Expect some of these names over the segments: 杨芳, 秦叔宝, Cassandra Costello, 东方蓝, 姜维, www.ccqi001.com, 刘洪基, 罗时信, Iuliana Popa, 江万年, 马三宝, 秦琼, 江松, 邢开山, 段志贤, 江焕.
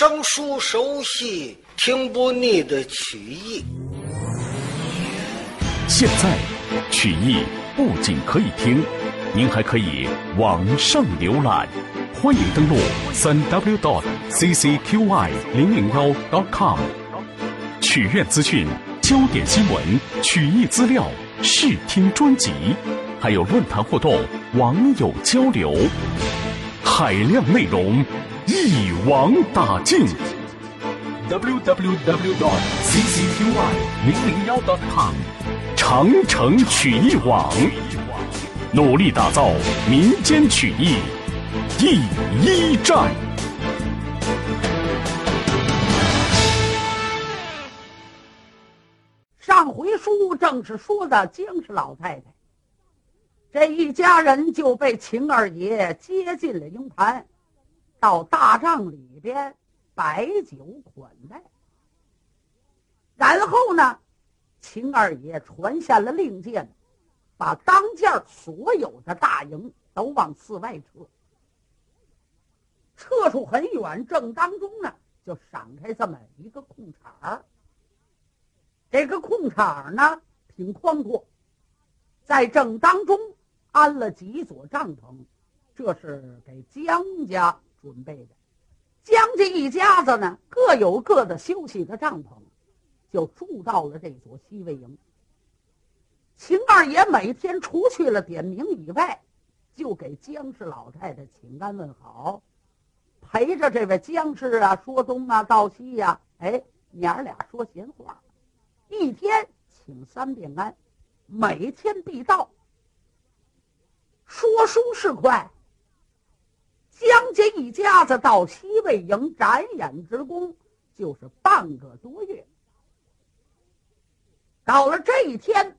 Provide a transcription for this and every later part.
生疏熟悉、听不腻的曲艺。现在，曲艺不仅可以听，您还可以网上浏览。欢迎登录www.ccqi001.com。曲苑资讯、焦点新闻、曲艺资料、试听专辑，还有论坛互动、网友交流，海量内容一网打尽。www.ccqi001.com 长城曲艺网，努力打造民间曲艺第一站。上回书正是说的京师老太太，这一家人就被秦二爷接进了营盘，到大帐里边摆酒款待。然后呢，秦二爷传下了令箭，把当家所有的大营都往寺外撤，撤出很远，正当中呢就闪开这么一个空场。这个空场呢挺宽阔，在正当中安了几座帐篷，这是给江家准备的。江家一家子呢各有各的休息的帐篷，就住到了这座西魏营。秦二爷每天除去了点名以外，就给江氏老太太请安问好，陪着这位江氏啊说东啊道西啊，娘俩说闲话，一天请3遍安，每天必到。说书是快，江家一家子到西魏营展演职工就是半个多月。到了这一天，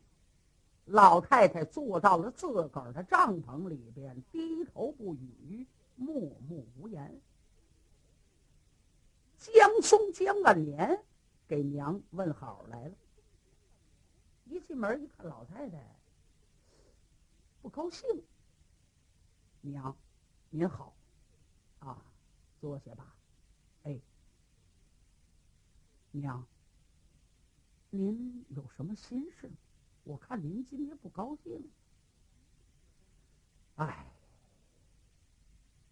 老太太坐到了自个儿的帐篷里边，低头不语，默默无言。江松、江万年给娘问好来了，一进门一看老太太不高兴。娘您好啊，坐下吧。娘，您有什么心事？我看您今天不高兴。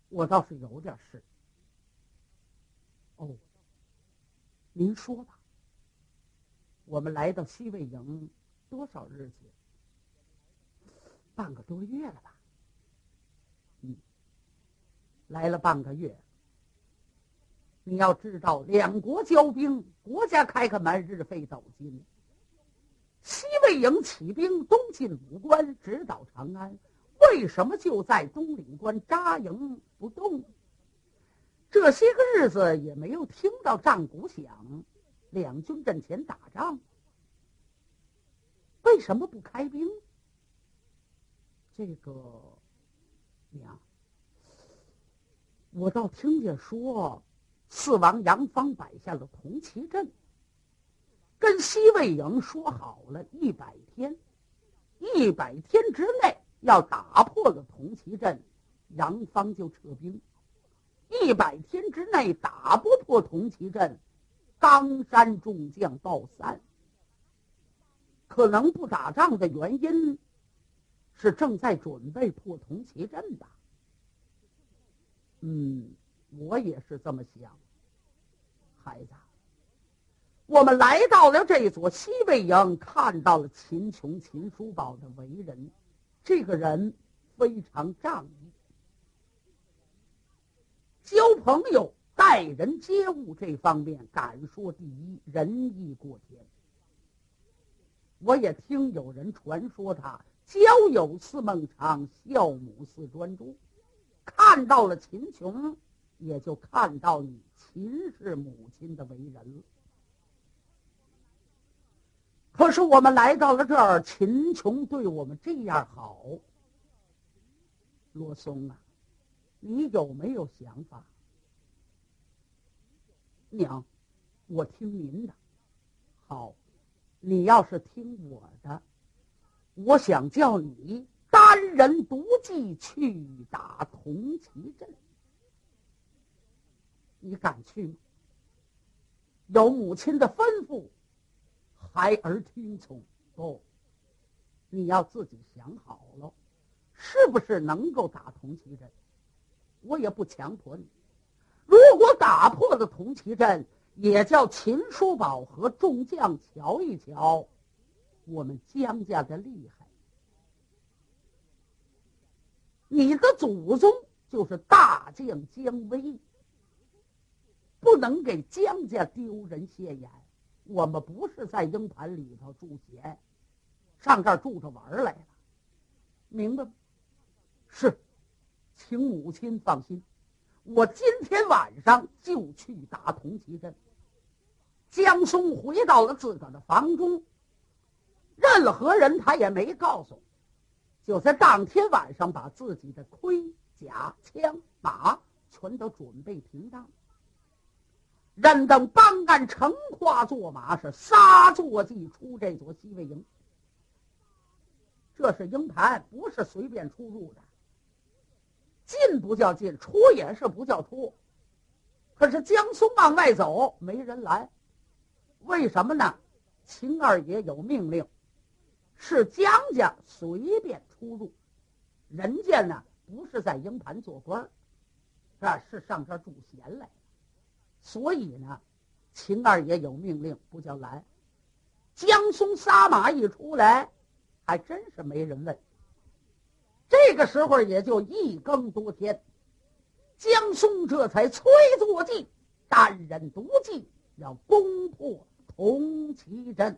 我倒是有点事。您说吧。我们来到西魏营多少日子？半个多月了吧？来了半个月。你要知道，两国交兵，国家开开门，日费斗金。西魏营起兵，东进武关，直捣长安，为什么就在东岭关扎营不动？这些个日子也没有听到战鼓响，两军阵前打仗，为什么不开兵？这个娘，我倒听见说四王杨芳摆下了铜旗阵，跟西魏营说好了100天之内要打破了铜旗阵，杨芳就撤兵。100天之内打不破铜旗阵，冈山众将报散。可能不打仗的原因是正在准备破铜旗阵吧。我也是这么想。孩子，我们来到了这座西魏营，看到了秦琼、秦叔宝的为人，这个人非常仗义，交朋友、待人接物这方面，敢说第一，仁义过天。我也听有人传说他交友似孟尝，孝母似专诸，看到了秦琼，也就看到你秦氏母亲的为人了。可是我们来到了这儿，秦琼对我们这样好，罗松啊，你有没有想法？娘，我听您的。好，你要是听我的，我想叫你单人独骑去打铜旗阵，你敢去吗？有母亲的吩咐，孩儿听从。哦，你要自己想好了，是不是能够打同其阵？我也不强迫你。如果打破了同其阵，也叫秦叔宝和众将瞧一瞧我们江家的厉害。你的祖宗就是大将姜维，不能给姜家丢人现眼。我们不是在鹰盘里头住闲，上这儿住着玩来了，明白吗？是，请母亲放心，我今天晚上就去打同其阵。江松回到了自个的房中，任何人他也没告诉，就在当天晚上把自己的盔甲枪马全都准备停当，任等帮干乘跨坐马，是杀坐骑出这座西魏营。这是鹰盘，不是随便出入的，进不叫进，出也是不叫出。可是江松往外走没人来，为什么呢？秦二爷有命令，是江家随便出入，人家呢不是在营盘做官，这是上这住闲来，所以呢秦二爷有命令不叫来。江松撒马一出来，还真是没人问。这个时候也就一更多天，江松这才催坐骑单人独骑，要攻破同其阵。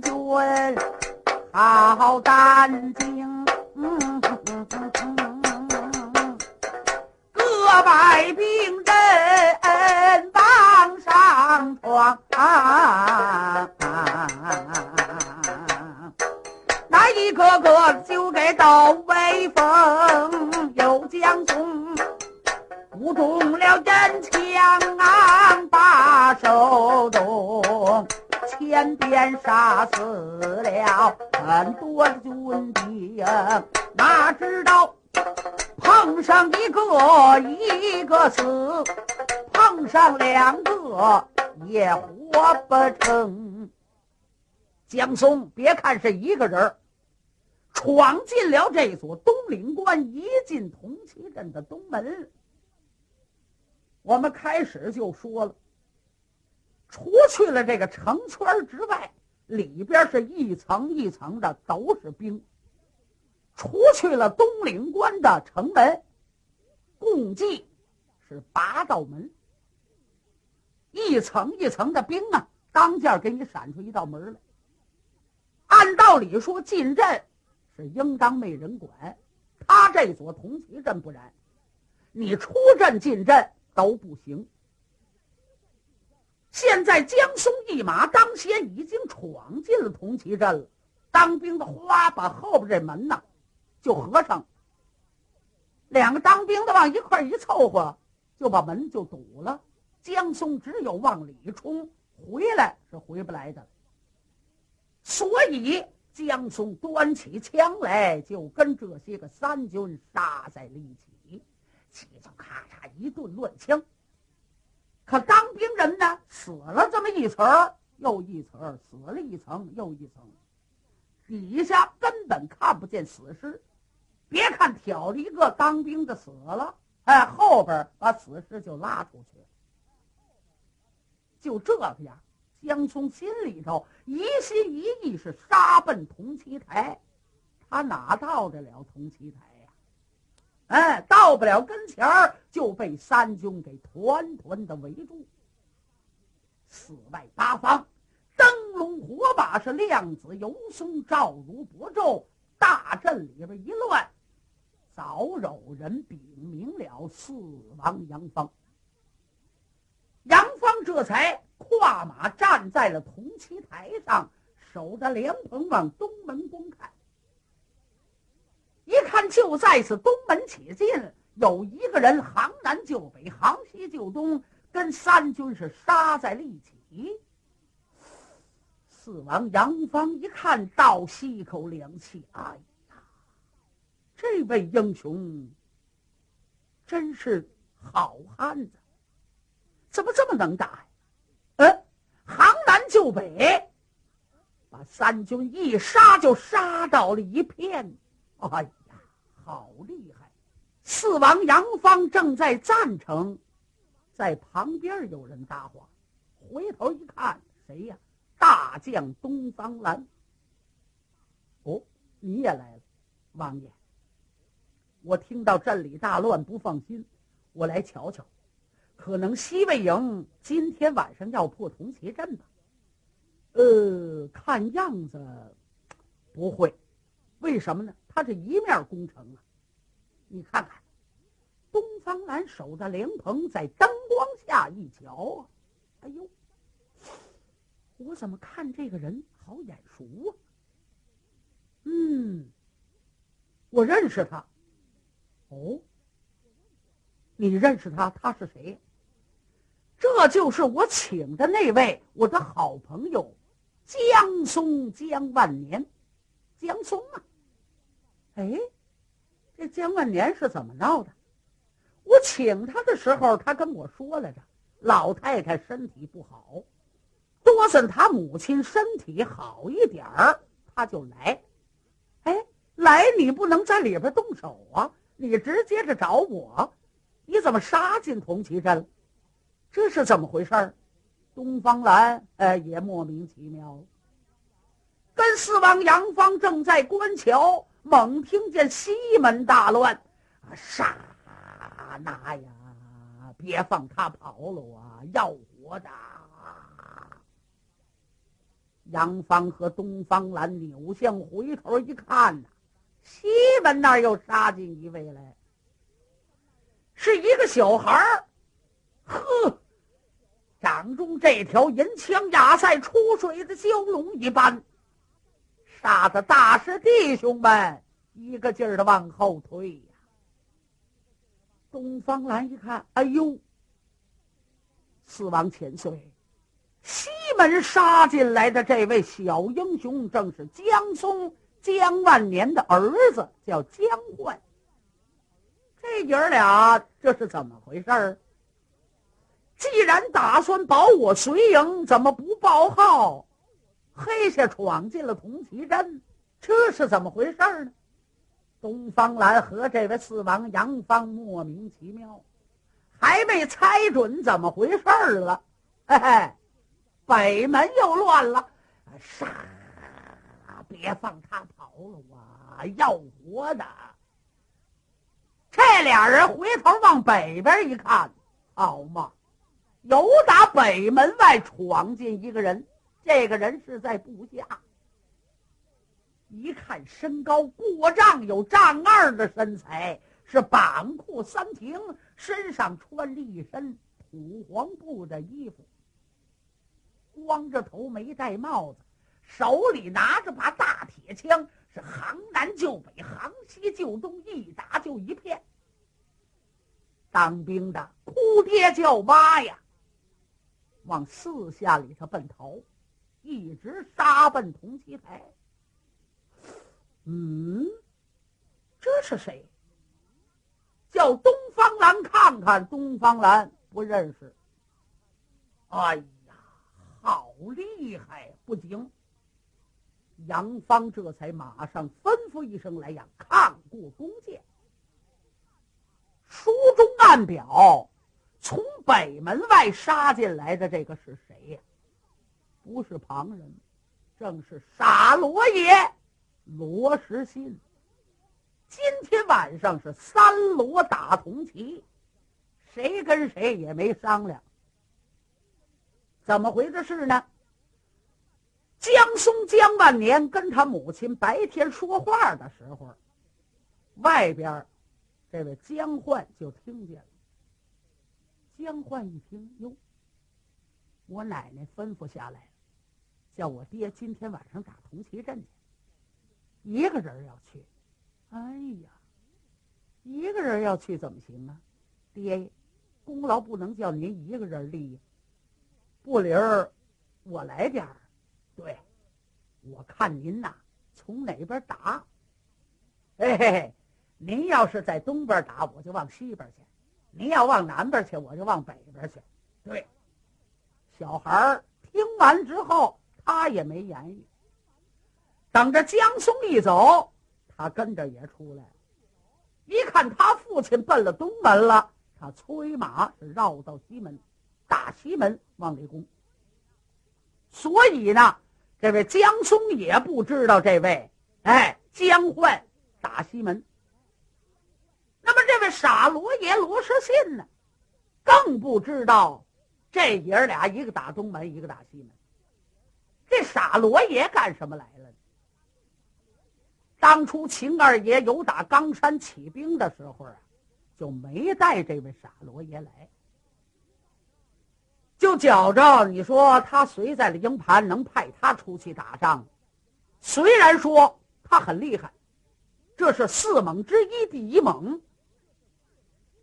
官军好淡定，各百兵人当上床，那一个个就给抖威风，有将功舞动了真枪把手动，前边杀死了很多的军敌，哪知道碰上一个一个死，碰上两个也活不成。江松别看是一个人闯进了这所东岭关，一进同齐镇的东门。我们开始就说了，除去了这个城圈之外，里边是一层一层的都是兵。除去了东岭关的城门，共计是8道门，一层一层的兵啊，当间给你闪出一道门来。按道理说进镇是应当没人管，他这所同齐镇不然，你出镇进镇都不行。现在江松一马当先，已经闯进了同齐镇了。当兵的哗把后边这门呢就合上，两个当兵的往一块一凑合，就把门就堵了。江松只有往里冲，回来是回不来的。所以江松端起枪来，就跟这些个三军杀在了一起，起就咔嚓一顿乱枪。可当兵人呢，死了这么一层又一层，死了一层又一层，底下根本看不见死尸。别看挑了一个当兵的死了，哎，后边把死尸就拉出去。就这个样，江松心里头一心一意是杀奔同齐台，他哪到得了同齐台呀？哎，到不了跟前儿就被三军给团团的围住，四外八方灯笼火把是亮子游松照如薄昼，大阵里边一乱，早有人禀明了四王杨芳。杨芳这才跨马站在了同齐台上，守着莲蓬往东门公看。一看就在此东门起进，有一个人行南就北，行西就东，跟三军是杀在了一起。四王杨芳一看，倒吸一口凉气，哎呀，这位英雄真是好汉子，怎么这么能打呀？行南就北，把三军一杀就杀到了一片。哎呀，好厉害！四王杨芳正在赞成，在旁边有人搭话，回头一看，谁呀？大将东方蓝。哦，你也来了，王爷。我听到镇里大乱不放心，我来瞧瞧，可能西魏营今天晚上要破同齐镇吧？看样子不会。为什么呢？他是一面攻城啊！你看看，东方蓝守着莲蓬，在灯光下一瞧，哎呦，我怎么看这个人好眼熟啊？我认识他。哦，你认识他？他是谁？这就是我请的那位我的好朋友江松江万年。江松啊！哎，这江万年是怎么闹的？我请他的时候，他跟我说来着，老太太身体不好，多算他母亲身体好一点儿，他就来。哎，来你不能在里边动手啊，你直接着找我，你怎么杀进同齐镇了？这是怎么回事儿？东方蓝也莫名其妙，跟四王杨芳正在观瞧。猛听见西门大乱，杀那呀，别放他跑了啊，要活的！杨芳和东方蓝扭向回头一看呐、西门那儿又杀进一位来，是一个小孩儿。呵，掌中这条银枪亚赛出水的蛟龙一般，杀得大师弟兄们一个劲儿的往后退呀、东方蓝一看，哎呦，四王千岁，西门杀进来的这位小英雄正是江松江万年的儿子，叫江焕。这爷俩这是怎么回事儿？既然打算保我随营，怎么不报号？黑下闯进了铜旗阵，这是怎么回事呢？东方蓝和这位四王杨芳莫名其妙，还没猜准怎么回事了。嘿嘿，北门又乱了，杀！别放他跑了啊，要活的！这俩人回头往北边一看，好嘛，由打北门外闯进一个人，这个人是在部下。一看身高过丈有丈二的身材，是绑裤三挺，身上穿着一身土黄布的衣服，光着头没戴帽子，手里拿着把大铁枪，是行南就北，行西就东，一打就一片。当兵的哭爹叫妈呀，往四下里头奔逃，一直杀奔铜旗台。这是谁？叫东方蓝看看。东方蓝不认识。哎呀，好厉害，不行！杨芳这才马上吩咐一声来呀，看过弓箭。书中暗表，从北门外杀进来的这个是谁呀？不是旁人，正是傻罗爷罗时信。今天晚上是三罗打铜旗，谁跟谁也没商量。怎么回事呢？江松江万年跟他母亲白天说话的时候，外边这位江焕就听见了。江焕一听，哟，我奶奶吩咐下来，叫我爹今天晚上打铜旗阵去，一个人要去。哎呀，一个人要去怎么行啊？爹，功劳不能叫您一个人立。不灵儿，我来点儿。对，我看您呐，从哪边打？嘿嘿，您要是在东边打，我就往西边去；您要往南边去，我就往北边去。对，小孩儿听完之后，他也没言语。等着江松一走，他跟着也出来了。一看他父亲奔了东门了，他催马是绕到西门。打西门往里攻，所以呢，这位江松也不知道这位江焕打西门。那么这位傻罗爷罗时信呢，更不知道这爷俩一个打东门，一个打西门。这傻罗爷干什么来了呢？当初秦二爷有打冈山起兵的时候啊，就没带这位傻罗爷来。就觉着你说他随在了营盘，能派他出去打仗，虽然说他很厉害，这是四猛之一第一猛，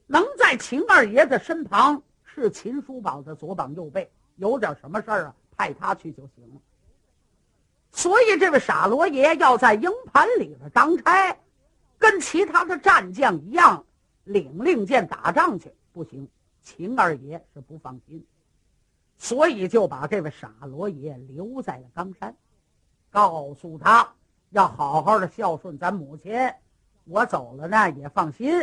能在秦二爷的身旁是秦叔宝的左膀右背，有点什么事儿啊，派他去就行了。所以这位傻罗爷要在营盘里边当差，跟其他的战将一样领令箭打仗去不行，秦二爷是不放心，所以就把这位傻罗爷留在了冈山，告诉他要好好的孝顺咱母亲，我走了呢也放心。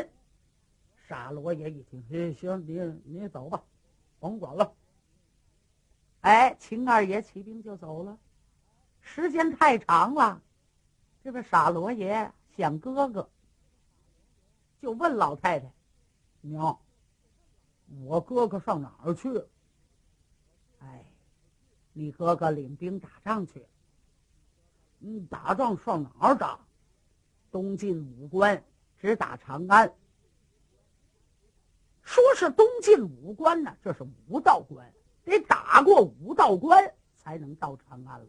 傻罗爷一听，行，你走吧，甭管了。秦二爷骑兵就走了。时间太长了，这位傻罗爷想哥哥，就问老太太，娘，我哥哥上哪儿去？你哥哥领兵打仗去，你打仗上哪儿打？东进武关，只打长安。说是东进武关呢，这是武道关，得打过武道关才能到长安了。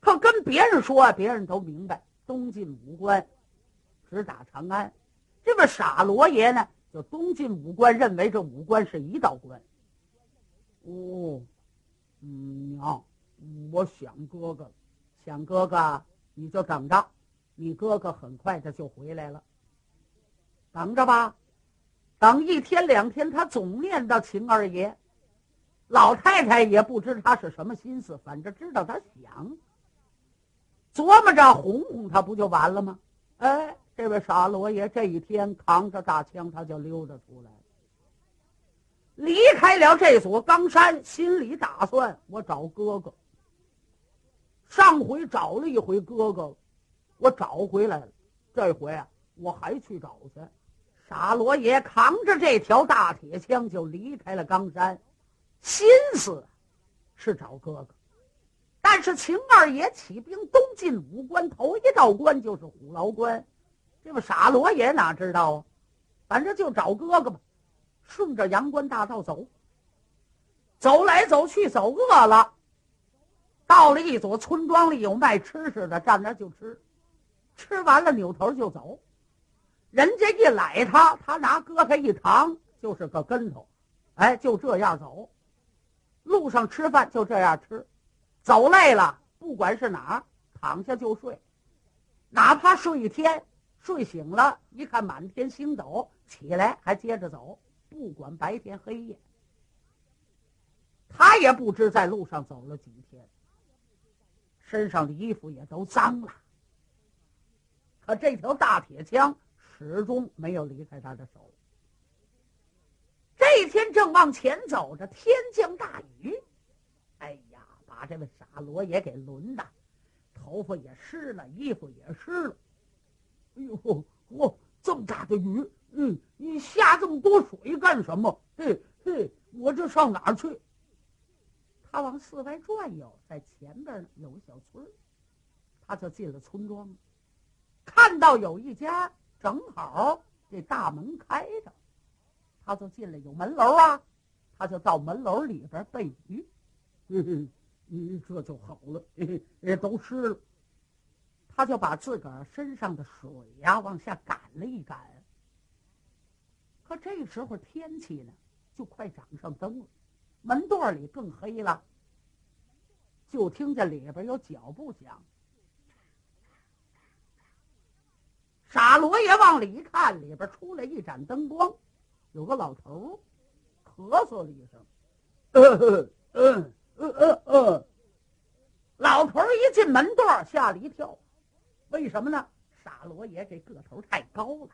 可跟别人说啊，别人都明白，东进武关，只打长安。这个傻罗爷呢，就东进武关，认为这武关是一道关。哦，娘，我想哥哥了，想哥哥，你就等着，你哥哥很快他就回来了。等着吧，等一天两天，他总念叨秦二爷。老太太也不知他是什么心思，反正知道他想，琢磨着哄哄他不就完了吗？哎，这位傻罗爷这一天扛着大枪，他就溜达出来了，离开了这所冈山，心里打算我找哥哥。上回找了一回哥哥，我找回来了，这回啊我还去找去。傻罗爷扛着这条大铁枪就离开了冈山，心思是找哥哥，但是秦二爷起兵东进武关，头一道关就是虎牢关，这个傻罗爷哪知道啊？反正就找哥哥吧，顺着阳关大道走，走来走去，走饿了，到了一所村庄里，有卖吃食的，站那就吃，吃完了扭头就走，人家一来他，他拿胳膊一扛，就是个跟头，哎，就这样走。路上吃饭就这样吃，走累了不管是哪儿躺下就睡，哪怕睡一天，睡醒了一看满天星斗，起来还接着走，不管白天黑夜。他也不知在路上走了几天，身上的衣服也都脏了，可这条大铁枪始终没有离开他的手。这一天正往前走着，天降大雨，哎呀，把这位傻罗也给淋的，头发也湿了，衣服也湿了。哎呦，哇，这么大的雨，你下这么多水干什么？嘿，我这上哪儿去？他往四外转悠，在前边有一小村，他就进了村庄，看到有一家，正好这大门开着。他就进来，有门楼啊，他就到门楼里边背雨，这就好了，也都湿了。他就把自个儿身上的水呀往下赶了一赶。可这时候天气呢，就快涨上灯了，门垛里更黑了。就听见里边有脚步响，傻罗爷往里一看，里边出来一盏灯光。有个老头咳嗽了一声，老头一进门垛吓了一跳，为什么呢？傻罗爷这个头太高了，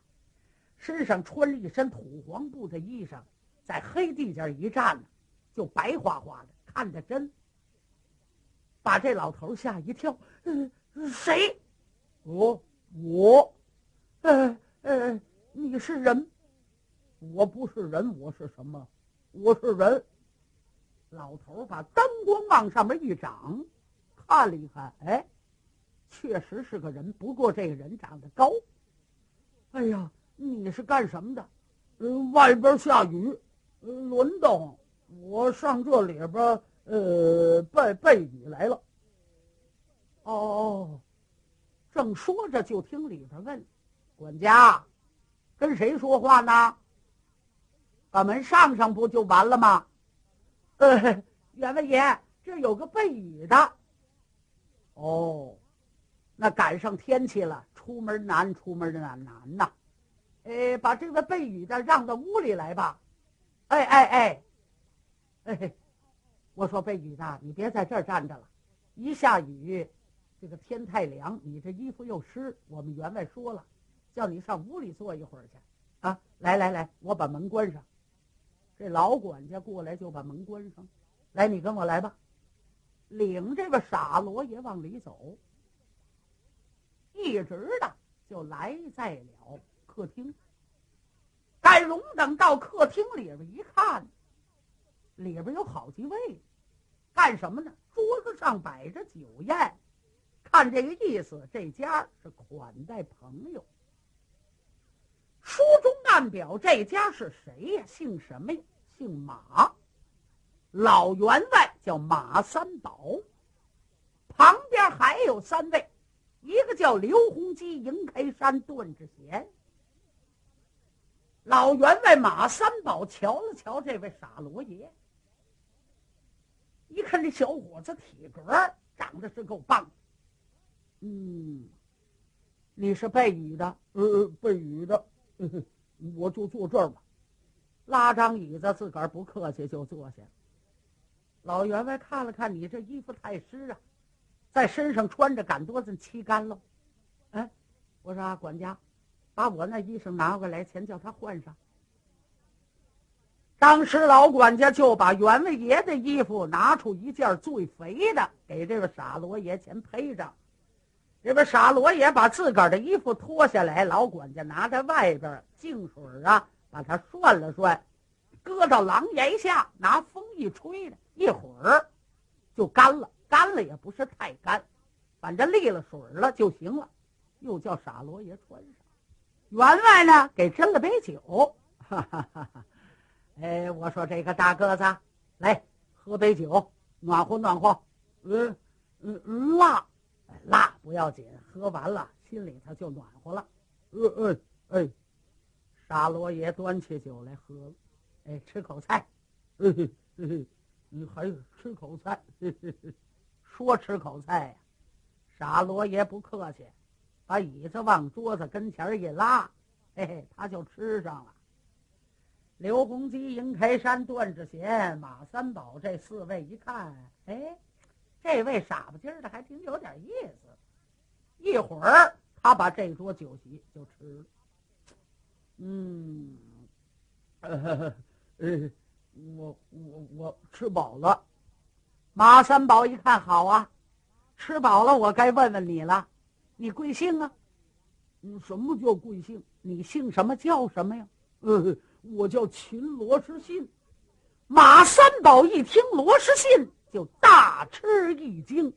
身上穿了一身土黄布的衣裳，在黑地下一站呢，就白花花的，看得真，把这老头吓一跳。谁？我。你是人？我不是人，我是什么？我是人。老头把灯光往上面一掌，看了一看，哎，确实是个人，不过这个人长得高。哎呀，你是干什么的？外边下雨，轮到我上这里边，背雨来了。哦，正说着，就听里边问：“管家，跟谁说话呢？”把门上不就完了吗？员外爷，这有个背雨的。哦，那赶上天气了，出门难呐。把这个背雨的让到屋里来吧。哎，我说背雨的，你别在这儿站着了，一下雨，这个天太凉，你这衣服又湿，我们员外说了，叫你上屋里坐一会儿去啊。来，我把门关上。这老管家过来就把门关上，来，你跟我来吧。领这个傻罗爷往里走，一直的就来在了客厅。但容等到客厅里边一看，里边有好几位，干什么呢？桌子上摆着酒宴，按这个意思，这家是款待朋友。书中暗表这家是谁呀？姓什么呀？姓马，老员外叫马三宝，旁边还有三位，一个叫刘洪基、邢开山、段志贤。老员外马三宝瞧了瞧这位傻罗爷，一看这小伙子体格长得是够棒的。你是被雨的？被雨的。我就坐这儿吧。拉张椅子，自个儿不客气就坐下。老员外看了看，你这衣服太湿啊，在身上穿着赶多子漆干喽。哎，我说啊，管家，把我那衣裳拿过来，钱叫他换上。当时老管家就把员外爷的衣服拿出一件最肥的给这个傻罗爷前披上。这边傻罗爷把自个儿的衣服脱下来，老管家拿在外边净水啊把它涮了涮，搁到廊檐下，拿风一吹的，一会儿就干了，干了也不是太干，反正沥了水了就行了，又叫傻罗爷穿上。员外呢给斟了杯酒，哈哈哈哈。哎，我说这个大个子，来喝杯酒，暖和暖和。辣不要紧，喝完了心里头就暖和了。傻罗爷端起酒来喝了。哎，吃口菜。还吃口菜？说吃口菜呀，傻罗爷不客气，把椅子往桌子跟前一拉，嘿嘿，他就吃上了。刘洪基、邢开山、段志贤、马三宝这四位一看，哎，这位傻不劲的还挺有点意思。一会儿他把这桌酒席就吃了。我吃饱了。马三宝一看，好啊，吃饱了，我该问问你了，你贵姓啊？什么叫贵姓？你姓什么叫什么呀？我叫秦罗士信。马三宝一听罗士信就大吃一惊。